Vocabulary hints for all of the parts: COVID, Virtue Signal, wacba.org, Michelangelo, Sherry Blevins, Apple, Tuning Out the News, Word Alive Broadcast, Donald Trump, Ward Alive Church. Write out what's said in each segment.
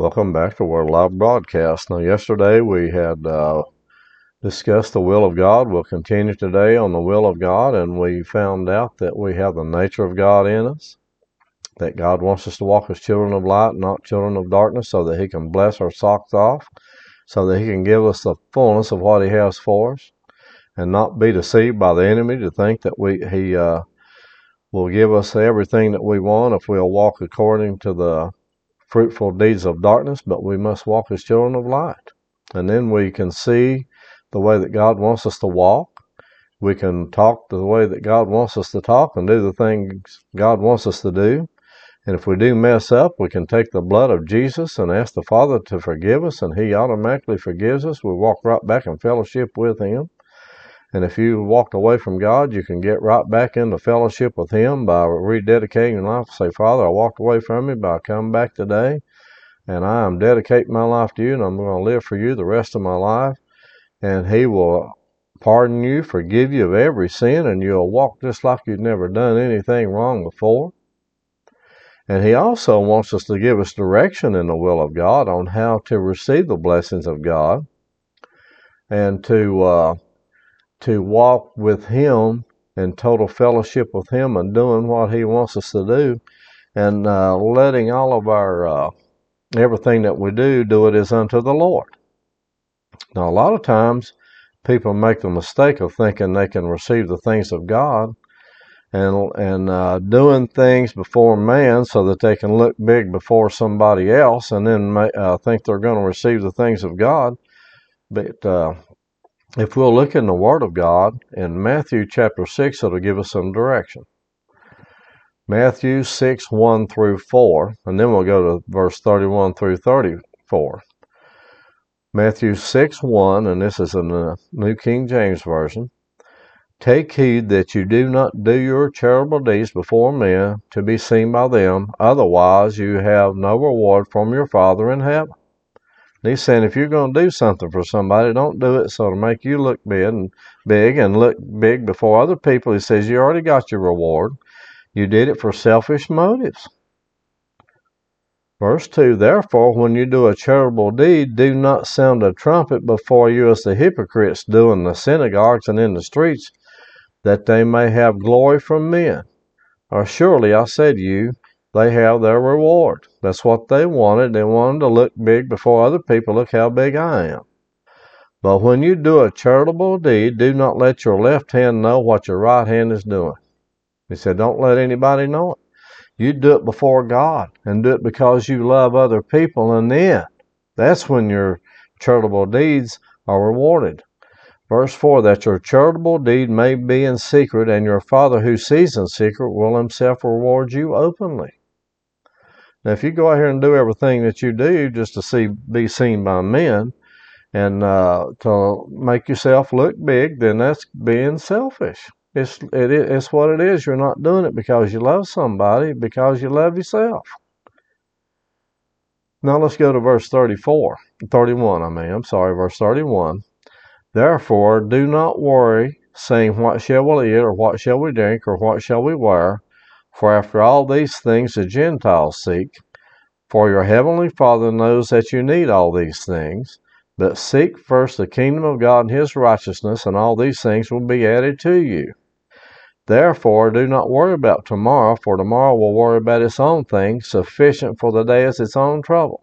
Welcome back to Word Alive Broadcast. Now, yesterday we had discussed the will of God. We'll continue today on the will of God, and we found out that we have the nature of God in us, that God wants us to walk as children of light, not children of darkness, so that He can bless our socks off, so that He can give us the fullness of what He has for us, and not be deceived by the enemy to think that He will give us everything that we want if we'll walk according to the fruitful deeds of darkness, but we must walk as children of light. And then we can see the way that God wants us to walk. We can talk the way that God wants us to talk and do the things God wants us to do. And if we do mess up, we can take the blood of Jesus and ask the Father to forgive us, and He automatically forgives us. We walk right back in fellowship with Him. And if you walked away from God, you can get right back into fellowship with Him by rededicating your life. Say, Father, I walked away from You, but I come back today, and I am dedicating my life to You, and I'm going to live for You the rest of my life. And He will pardon you, forgive you of every sin, and you'll walk just like you've never done anything wrong before. And He also wants us to give us direction in the will of God on how to receive the blessings of God and to walk with Him in total fellowship with Him and doing what He wants us to do, and letting all of our everything that we do it as unto the Lord. Now, a lot of times people make the mistake of thinking they can receive the things of God and doing things before man so that they can look big before somebody else, and then think they're going to receive the things of God. But if we'll look in the Word of God, in Matthew chapter 6, it'll give us some direction. Matthew 6, 1 through 4, and then we'll go to verse 31 through 34. Matthew 6, 1, and this is in the New King James Version. Take heed that you do not do your charitable deeds before men to be seen by them, otherwise you have no reward from your Father in heaven. And He's saying, if you're going to do something for somebody, don't do it so to make you look big and look big before other people. He says, you already got your reward. You did it for selfish motives. Verse 2, therefore, when you do a charitable deed, do not sound a trumpet before you as the hypocrites do in the synagogues and in the streets, that they may have glory from men. Or surely, I say to you, they have their reward. That's what they wanted. They wanted to look big before other people. Look how big I am. But when you do a charitable deed, do not let your left hand know what your right hand is doing. He said, don't let anybody know it. You do it before God and do it because you love other people. And then that's when your charitable deeds are rewarded. Verse 4, that your charitable deed may be in secret, and your Father who sees in secret will Himself reward you openly. Now, if you go out here and do everything that you do just to be seen by men and to make yourself look big, then that's being selfish. It's what it is. You're not doing it because you love somebody, because you love yourself. Now, let's go to verse 31. Verse 31. Therefore, do not worry, saying, what shall we eat, or what shall we drink, or what shall we wear? For after all these things the Gentiles seek. For your heavenly Father knows that you need all these things. But seek first the kingdom of God and His righteousness, and all these things will be added to you. Therefore, do not worry about tomorrow, for tomorrow will worry about its own things. Sufficient for the day is its own trouble.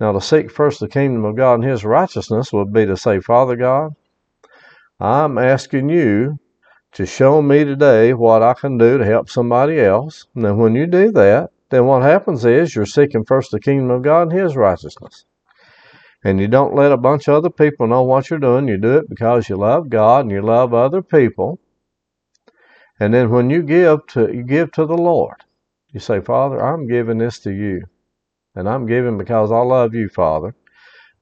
Now, to seek first the kingdom of God and His righteousness would be to say, Father God, I'm asking You to show me today what I can do to help somebody else. And then when you do that, then what happens is you're seeking first the kingdom of God and His righteousness. And you don't let a bunch of other people know what you're doing. You do it because you love God and you love other people. And then when you give to the Lord, you say, Father, I'm giving this to You. and I'm giving because I love you, Father.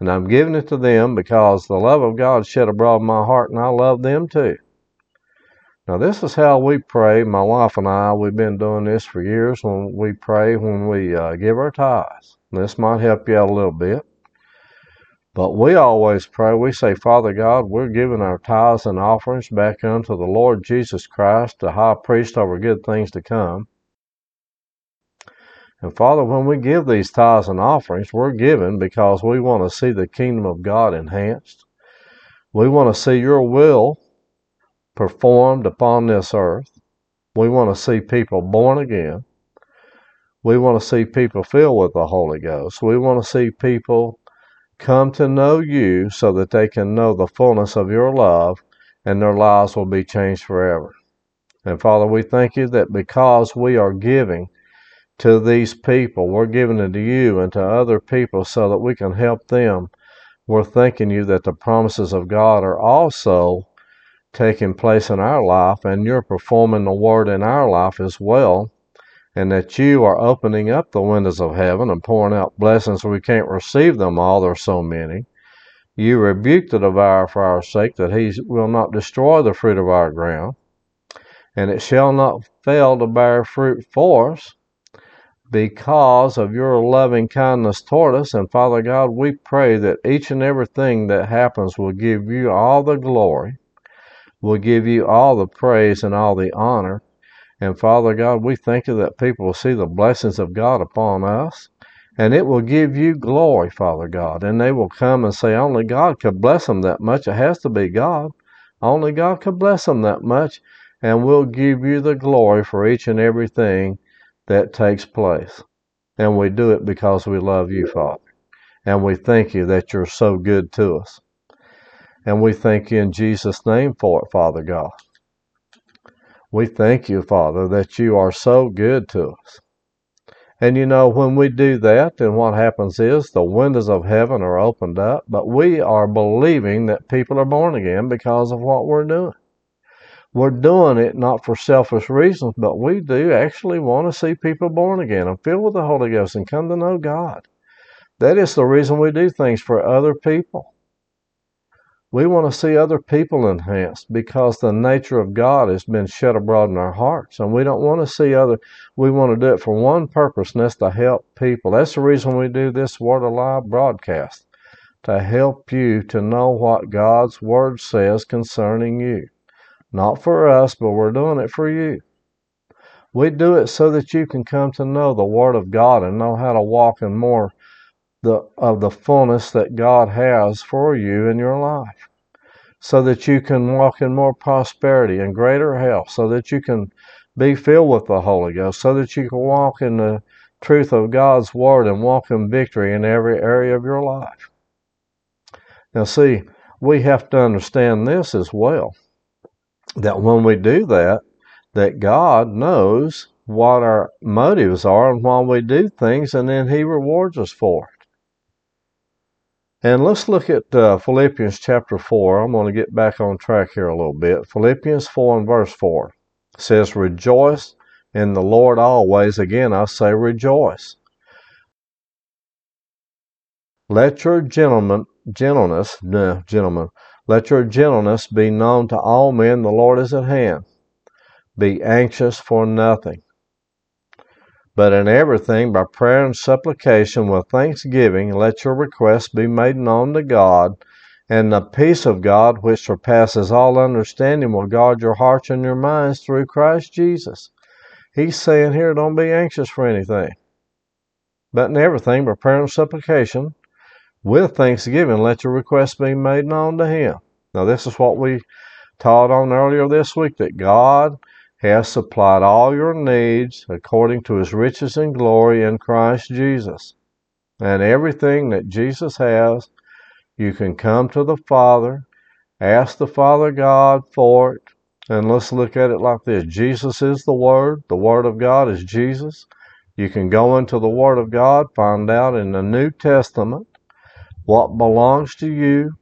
And I'm giving it to them because the love of God shed abroad in my heart, and I love them too. Now, this is how we pray. My wife and I, we've been doing this for years when we pray when we give our tithes. And this might help you out a little bit. But we always pray. We say, Father God, we're giving our tithes and offerings back unto the Lord Jesus Christ, the high priest over good things to come. And Father, when we give these tithes and offerings, we're giving because we want to see the kingdom of God enhanced. We want to see your will performed upon this earth. We want to see people born again. We want to see people filled with the Holy Ghost. We want to see people come to know you so that they can know the fullness of your love and their lives will be changed forever. And Father, we thank you that because we are giving to these people, we're giving it to you and to other people so that we can help them. We're thanking you that the promises of God are also taking place in our life, and you're performing the word in our life as well, and that you are opening up the windows of heaven and pouring out blessings so we can't receive them all. There's so many. You rebuke the devourer for our sake, that he will not destroy the fruit of our ground, and it shall not fail to bear fruit for us because of your loving kindness toward us. And Father God, we pray that each and everything that happens will give you all the glory, will give you all the praise and all the honor. And Father God, we thank you that people will see the blessings of God upon us, and it will give you glory, Father God. And they will come and say, only God could bless them that much. It has to be God. Only God could bless them that much. And we'll give you the glory for each and everything that takes place. And we do it because we love you, Father. And we thank you that you're so good to us. And we thank you in Jesus' name for it, Father God. We thank you, Father, that you are so good to us. And you know, when we do that, then what happens is the windows of heaven are opened up, but we are believing that people are born again because of what we're doing. We're doing it not for selfish reasons, but we do actually want to see people born again and filled with the Holy Ghost and come to know God. That is the reason we do things for other people. We want to see other people enhanced because the nature of God has been shed abroad in our hearts. And we don't want to see other. We want to do it for one purpose, and that's to help people. That's the reason we do this Word Alive broadcast, to help you to know what God's Word says concerning you. Not for us, but we're doing it for you. We do it so that you can come to know the Word of God and know how to walk in more of the fullness that God has for you in your life, so that you can walk in more prosperity and greater health, so that you can be filled with the Holy Ghost, so that you can walk in the truth of God's Word and walk in victory in every area of your life. Now, see, we have to understand this as well, that when we do that, that God knows what our motives are and why we do things, and then He rewards us for it. And let's look at Philippians chapter 4. I'm going to get back on track here a little bit. Philippians 4 and verse 4 says, rejoice in the Lord always. Again, I say rejoice. Let your gentleness be known to all men. The Lord is at hand. Be anxious for nothing, but in everything by prayer and supplication with thanksgiving, let your requests be made known to God, and the peace of God, which surpasses all understanding, will guard your hearts and your minds through Christ Jesus. He's saying here, don't be anxious for anything, but in everything by prayer and supplication with thanksgiving, let your requests be made known to Him. Now, this is what we taught on earlier this week, that God has supplied all your needs according to His riches and glory in Christ Jesus. And everything that Jesus has, you can come to the Father, ask the Father God for it. And let's look at it like this. Jesus is the Word. The Word of God is Jesus. You can go into the Word of God, find out in the New Testament what belongs to you.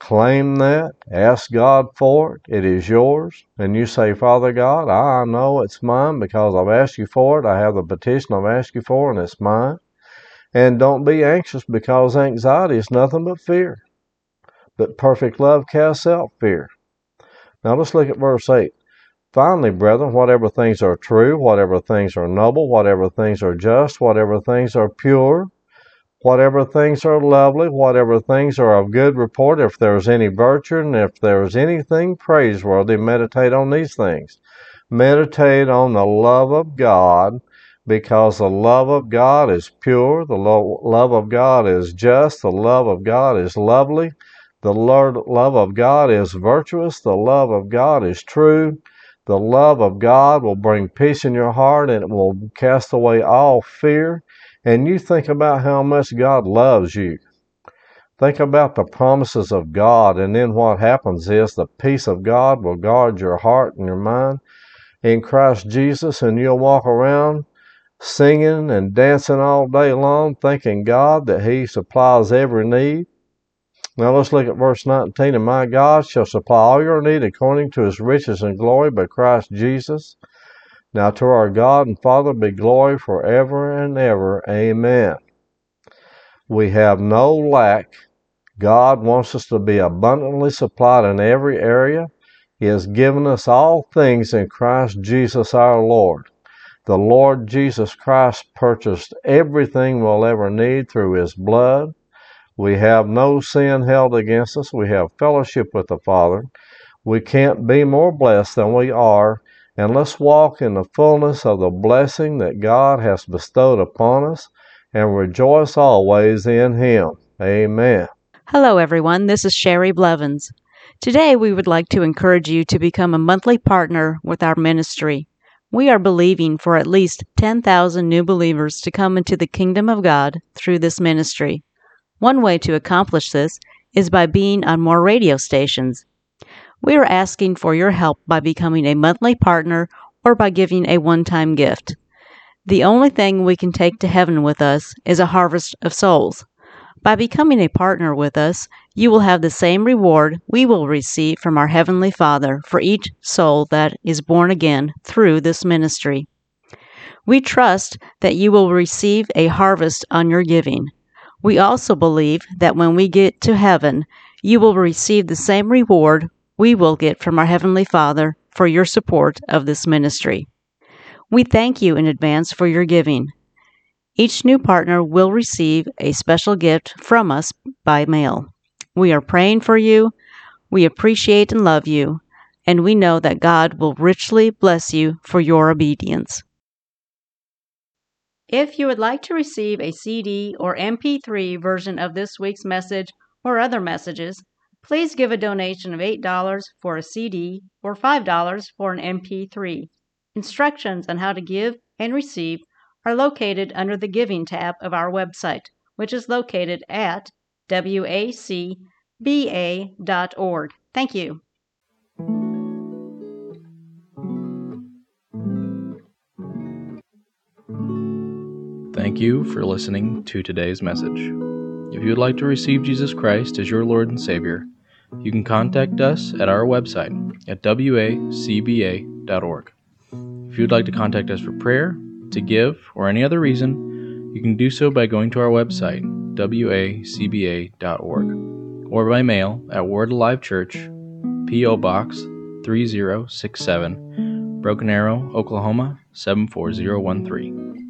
Claim that, ask God for it, it is yours. And you say, Father God, I know it's mine because I've asked you for it. I have the petition I've asked you for, and it's mine. And don't be anxious, because anxiety is nothing but fear. But perfect love casts out fear. Now let's look at verse 8. Finally, brethren, whatever things are true, whatever things are noble, whatever things are just, whatever things are pure, whatever things are lovely, whatever things are of good report, if there is any virtue, and if there is anything praiseworthy, meditate on these things. Meditate on the love of God, because the love of God is pure, the love of God is just, the love of God is lovely, the love of God is virtuous, the love of God is true. The love of God will bring peace in your heart, and it will cast away all fear. And you think about how much God loves you. Think about the promises of God, and then what happens is the peace of God will guard your heart and your mind in Christ Jesus, and you'll walk around singing and dancing all day long, thanking God that He supplies every need. Now let's look at verse 19. And my God shall supply all your need according to His riches and glory by Christ Jesus. Now to our God and Father be glory forever and ever. Amen. We have no lack. God wants us to be abundantly supplied in every area. He has given us all things in Christ Jesus our Lord. The Lord Jesus Christ purchased everything we'll ever need through His blood. We have no sin held against us. We have fellowship with the Father. We can't be more blessed than we are. And let's walk in the fullness of the blessing that God has bestowed upon us and rejoice always in Him. Amen. Hello, everyone. This is Sherry Blevins. Today, we would like to encourage you to become a monthly partner with our ministry. We are believing for at least 10,000 new believers to come into the kingdom of God through this ministry. One way to accomplish this is by being on more radio stations. We are asking for your help by becoming a monthly partner or by giving a one-time gift. The only thing we can take to heaven with us is a harvest of souls. By becoming a partner with us, you will have the same reward we will receive from our Heavenly Father for each soul that is born again through this ministry. We trust that you will receive a harvest on your giving. We also believe that when we get to heaven, you will receive the same reward we will get from our Heavenly Father for your support of this ministry. We thank you in advance for your giving. Each new partner will receive a special gift from us by mail. We are praying for you. We appreciate and love you. And we know that God will richly bless you for your obedience. If you would like to receive a CD or MP3 version of this week's message or other messages, please give a donation of $8 for a CD or $5 for an MP3. Instructions on how to give and receive are located under the Giving tab of our website, which is located at wacba.org. Thank you. Thank you for listening to today's message. If you would like to receive Jesus Christ as your Lord and Savior, you can contact us at our website at wacba.org. If you would like to contact us for prayer, to give, or any other reason, you can do so by going to our website, wacba.org, or by mail at Ward Alive Church, P.O. Box 3067, Broken Arrow, Oklahoma 74013.